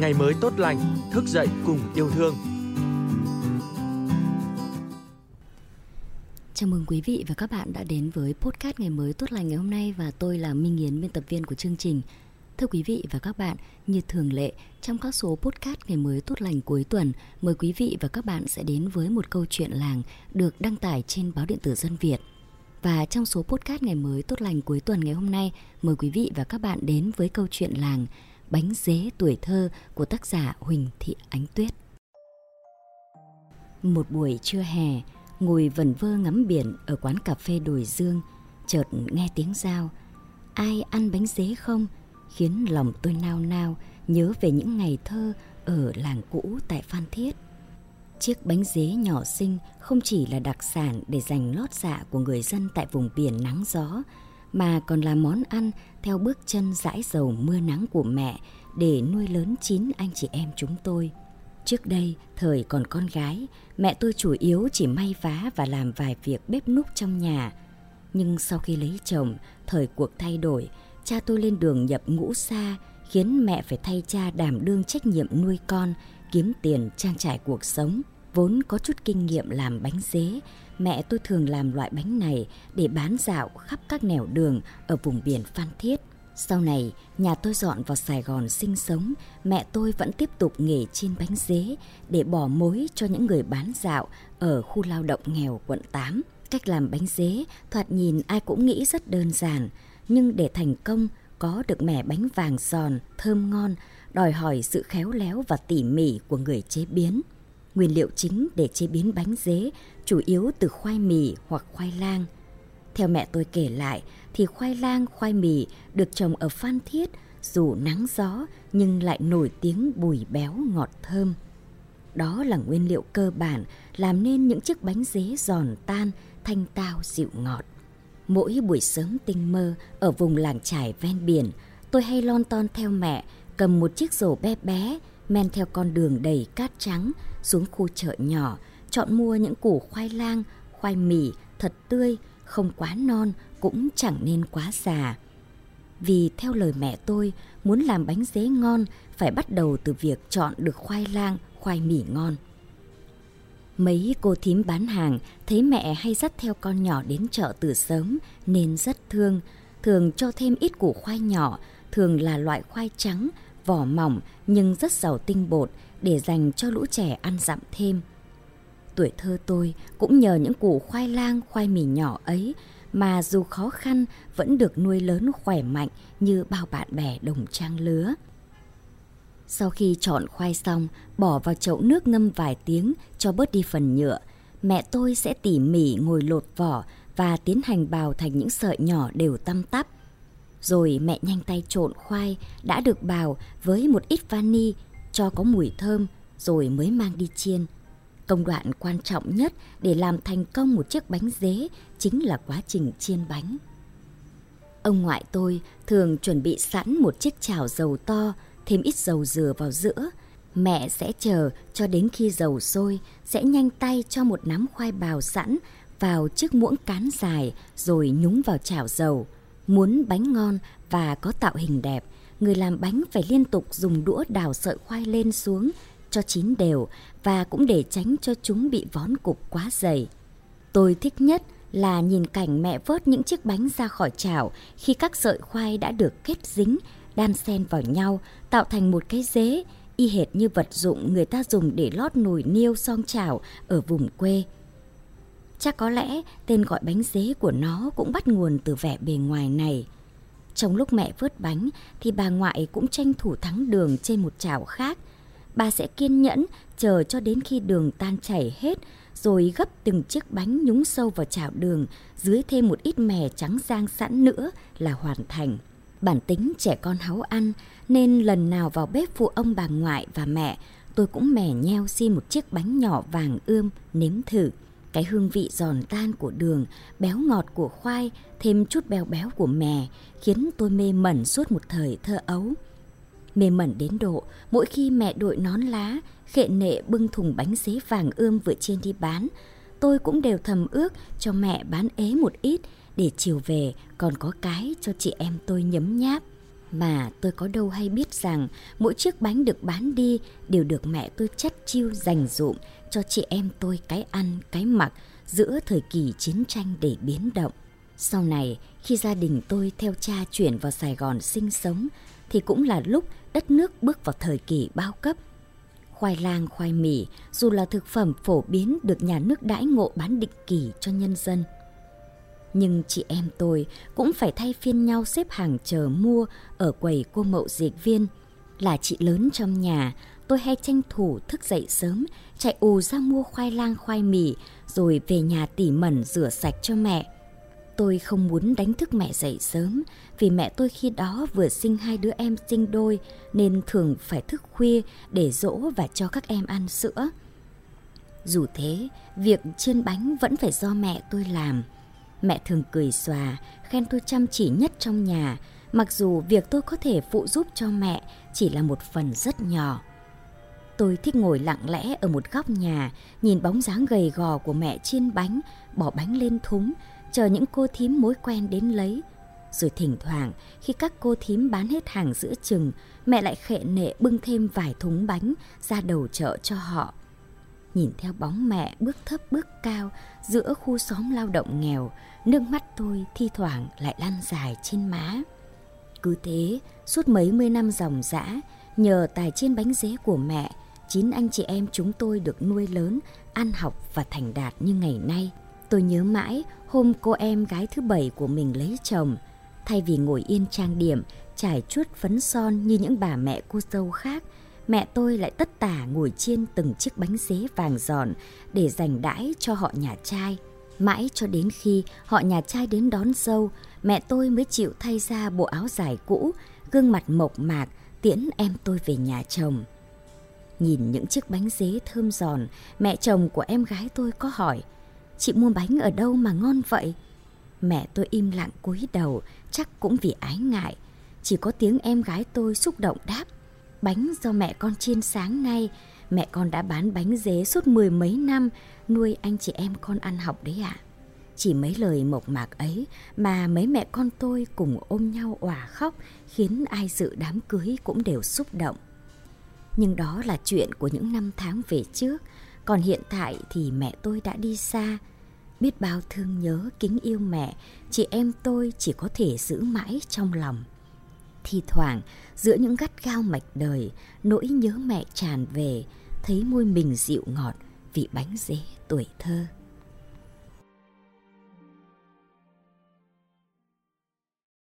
ngày mới tốt lành, thức dậy cùng yêu thương. Chào mừng quý vị và các bạn đã đến với podcast Ngày mới tốt lành ngày hôm nay, và tôi là Minh Yến, biên tập viên của chương trình. Thưa quý vị và các bạn, như thường lệ, trong các số podcast Ngày mới tốt lành cuối tuần, mời quý vị và các bạn sẽ đến với một câu chuyện làng được đăng tải trên báo điện tử Dân Việt. Và trong số podcast Ngày mới tốt lành cuối tuần ngày hôm nay, mời quý vị và các bạn đến với câu chuyện làng Bánh Dế Tuổi Thơ của tác giả Huỳnh Thị Ánh Tuyết. Một buổi trưa hè, ngồi vẩn vơ ngắm biển ở quán cà phê Đồi Dương, chợt nghe tiếng rao: "Ai ăn bánh dế không?" khiến lòng tôi nao nao nhớ về những ngày thơ ở làng cũ tại Phan Thiết. Chiếc bánh dế nhỏ xinh không chỉ là đặc sản để dành lót dạ của người dân tại vùng biển nắng gió, mà còn là món ăn theo bước chân dãi dầu mưa nắng của mẹ để nuôi lớn 9 anh chị em chúng tôi. Trước đây, thời còn con gái, mẹ tôi chủ yếu chỉ may vá và làm vài việc bếp núc trong nhà. Nhưng sau khi lấy chồng, thời cuộc thay đổi, cha tôi lên đường nhập ngũ xa, khiến mẹ phải thay cha đảm đương trách nhiệm nuôi con, kiếm tiền trang trải cuộc sống. Vốn có chút kinh nghiệm làm bánh dế, mẹ tôi thường làm loại bánh này để bán dạo khắp các nẻo đường ở vùng biển Phan Thiết. Sau này, nhà tôi dọn vào Sài Gòn sinh sống, mẹ tôi vẫn tiếp tục nghề chiên bánh dế để bỏ mối cho những người bán dạo ở khu lao động nghèo quận 8. Cách làm bánh dế thoạt nhìn ai cũng nghĩ rất đơn giản, nhưng để thành công có được mẻ bánh vàng giòn, thơm ngon, đòi hỏi sự khéo léo và tỉ mỉ của người chế biến. Nguyên liệu chính để chế biến bánh dế chủ yếu từ khoai mì hoặc khoai lang. Theo mẹ tôi kể lại thì khoai lang, khoai mì được trồng ở Phan Thiết dù nắng gió nhưng lại nổi tiếng bùi béo ngọt thơm. Đó là nguyên liệu cơ bản làm nên những chiếc bánh dế giòn tan, thanh tao dịu ngọt. Mỗi buổi sớm tinh mơ ở vùng làng chài ven biển, tôi hay lon ton theo mẹ cầm một chiếc rổ bé bé, men theo con đường đầy cát trắng xuống khu chợ nhỏ, chọn mua những củ khoai lang, khoai mì thật tươi, không quá non cũng chẳng nên quá già. Vì theo lời mẹ tôi, muốn làm bánh dế ngon phải bắt đầu từ việc chọn được khoai lang, khoai mì ngon. Mấy cô thím bán hàng thấy mẹ hay dắt theo con nhỏ đến chợ từ sớm nên rất thương, thường cho thêm ít củ khoai nhỏ, thường là loại khoai trắng, vỏ mỏng nhưng rất giàu tinh bột để dành cho lũ trẻ ăn dặm thêm. Tuổi thơ tôi cũng nhờ những củ khoai lang, khoai mì nhỏ ấy mà dù khó khăn vẫn được nuôi lớn khỏe mạnh như bao bạn bè đồng trang lứa. Sau khi chọn khoai xong, bỏ vào chậu nước ngâm vài tiếng cho bớt đi phần nhựa, mẹ tôi sẽ tỉ mỉ ngồi lột vỏ và tiến hành bào thành những sợi nhỏ đều tăm tắp. Rồi mẹ nhanh tay trộn khoai đã được bào với một ít vani cho có mùi thơm rồi mới mang đi chiên. Công đoạn quan trọng nhất để làm thành công một chiếc bánh dế chính là quá trình chiên bánh. Ông ngoại tôi thường chuẩn bị sẵn một chiếc chảo dầu to, thêm ít dầu dừa vào giữa. Mẹ sẽ chờ cho đến khi dầu sôi, sẽ nhanh tay cho một nắm khoai bào sẵn vào chiếc muỗng cán dài rồi nhúng vào chảo dầu. Muốn bánh ngon và có tạo hình đẹp, người làm bánh phải liên tục dùng đũa đào sợi khoai lên xuống cho chín đều và cũng để tránh cho chúng bị vón cục quá dày. Tôi thích nhất là nhìn cảnh mẹ vớt những chiếc bánh ra khỏi chảo khi các sợi khoai đã được kết dính, đan xen vào nhau, tạo thành một cái dế, y hệt như vật dụng người ta dùng để lót nồi niêu song chảo ở vùng quê. Chắc có lẽ tên gọi bánh dế của nó cũng bắt nguồn từ vẻ bề ngoài này. Trong lúc mẹ vớt bánh thì bà ngoại cũng tranh thủ thắng đường trên một chảo khác. Bà sẽ kiên nhẫn chờ cho đến khi đường tan chảy hết rồi gấp từng chiếc bánh nhúng sâu vào chảo đường, dưới thêm một ít mè trắng rang sẵn nữa là hoàn thành. Bản tính trẻ con háu ăn nên lần nào vào bếp phụ ông bà ngoại và mẹ, tôi cũng mè nheo xin một chiếc bánh nhỏ vàng ươm nếm thử. Cái hương vị giòn tan của đường, béo ngọt của khoai, thêm chút béo béo của mè khiến tôi mê mẩn suốt một thời thơ ấu. Mê mẩn đến độ mỗi khi mẹ đội nón lá, khệ nệ bưng thùng bánh dế vàng ươm vừa chiên đi bán, tôi cũng đều thầm ước cho mẹ bán ế một ít để chiều về còn có cái cho chị em tôi nhấm nháp. mà tôi có đâu hay biết rằng mỗi chiếc bánh được bán đi đều được mẹ tôi chắt chiu dành dụm cho chị em tôi cái ăn, cái mặc giữa thời kỳ chiến tranh để biến động. Sau này, khi gia đình tôi theo cha chuyển vào Sài Gòn sinh sống, thì cũng là lúc đất nước bước vào thời kỳ bao cấp. Khoai lang, khoai mì, dù là thực phẩm phổ biến được nhà nước đãi ngộ bán định kỳ cho nhân dân. Nhưng chị em tôi cũng phải thay phiên nhau xếp hàng chờ mua ở quầy cô Mậu Dịch Viên. Là chị lớn trong nhà, tôi hay tranh thủ thức dậy sớm, chạy ù ra mua khoai lang, khoai mì, rồi về nhà tỉ mẩn rửa sạch cho mẹ. Tôi không muốn đánh thức mẹ dậy sớm, vì mẹ tôi khi đó vừa sinh hai đứa em sinh đôi nên thường phải thức khuya để dỗ và cho các em ăn sữa. Dù thế, việc chiên bánh vẫn phải do mẹ tôi làm. Mẹ thường cười xòa, khen tôi chăm chỉ nhất trong nhà, mặc dù việc tôi có thể phụ giúp cho mẹ chỉ là một phần rất nhỏ. Tôi thích ngồi lặng lẽ ở một góc nhà, nhìn bóng dáng gầy gò của mẹ chiên bánh, bỏ bánh lên thúng, chờ những cô thím mối quen đến lấy. Rồi thỉnh thoảng, khi các cô thím bán hết hàng giữa chừng, mẹ lại khệ nệ bưng thêm vài thúng bánh ra đầu chợ cho họ. Nhìn theo bóng mẹ bước thấp bước cao giữa khu xóm lao động nghèo, nước mắt tôi thi thoảng lại lăn dài trên má. Cứ thế, suốt mấy mươi năm ròng rã, nhờ tài chiên bánh dế của mẹ, 9 anh chị em chúng tôi được nuôi lớn, ăn học và thành đạt như ngày nay. Tôi nhớ mãi hôm cô em gái thứ 7 của mình lấy chồng, thay vì ngồi yên trang điểm, chải chuốt phấn son như những bà mẹ cô dâu khác, mẹ tôi lại tất tả ngồi chiên từng chiếc bánh dế vàng giòn để dành đãi cho họ nhà trai. Mãi cho đến khi họ nhà trai đến đón dâu, mẹ tôi mới chịu thay ra bộ áo dài cũ, gương mặt mộc mạc, tiễn em tôi về nhà chồng. Nhìn những chiếc bánh dế thơm giòn, mẹ chồng của em gái tôi có hỏi: "Chị mua bánh ở đâu mà ngon vậy?" Mẹ tôi im lặng cúi đầu, chắc cũng vì ái ngại. Chỉ có tiếng em gái tôi xúc động đáp: "Bánh do mẹ con chiên sáng nay. Mẹ con đã bán bánh dế suốt 10 mấy năm, nuôi anh chị em con ăn học đấy ạ." Chỉ mấy lời mộc mạc ấy mà mấy mẹ con tôi cùng ôm nhau òa khóc, khiến ai dự đám cưới cũng đều xúc động. Nhưng đó là chuyện của những năm tháng về trước. Còn hiện tại thì mẹ tôi đã đi xa. Biết bao thương nhớ, kính yêu mẹ, chị em tôi chỉ có thể giữ mãi trong lòng. Thi thoảng, giữa những gắt gao mạch đời, nỗi nhớ mẹ tràn về, thấy môi mình dịu ngọt vị bánh dế tuổi thơ.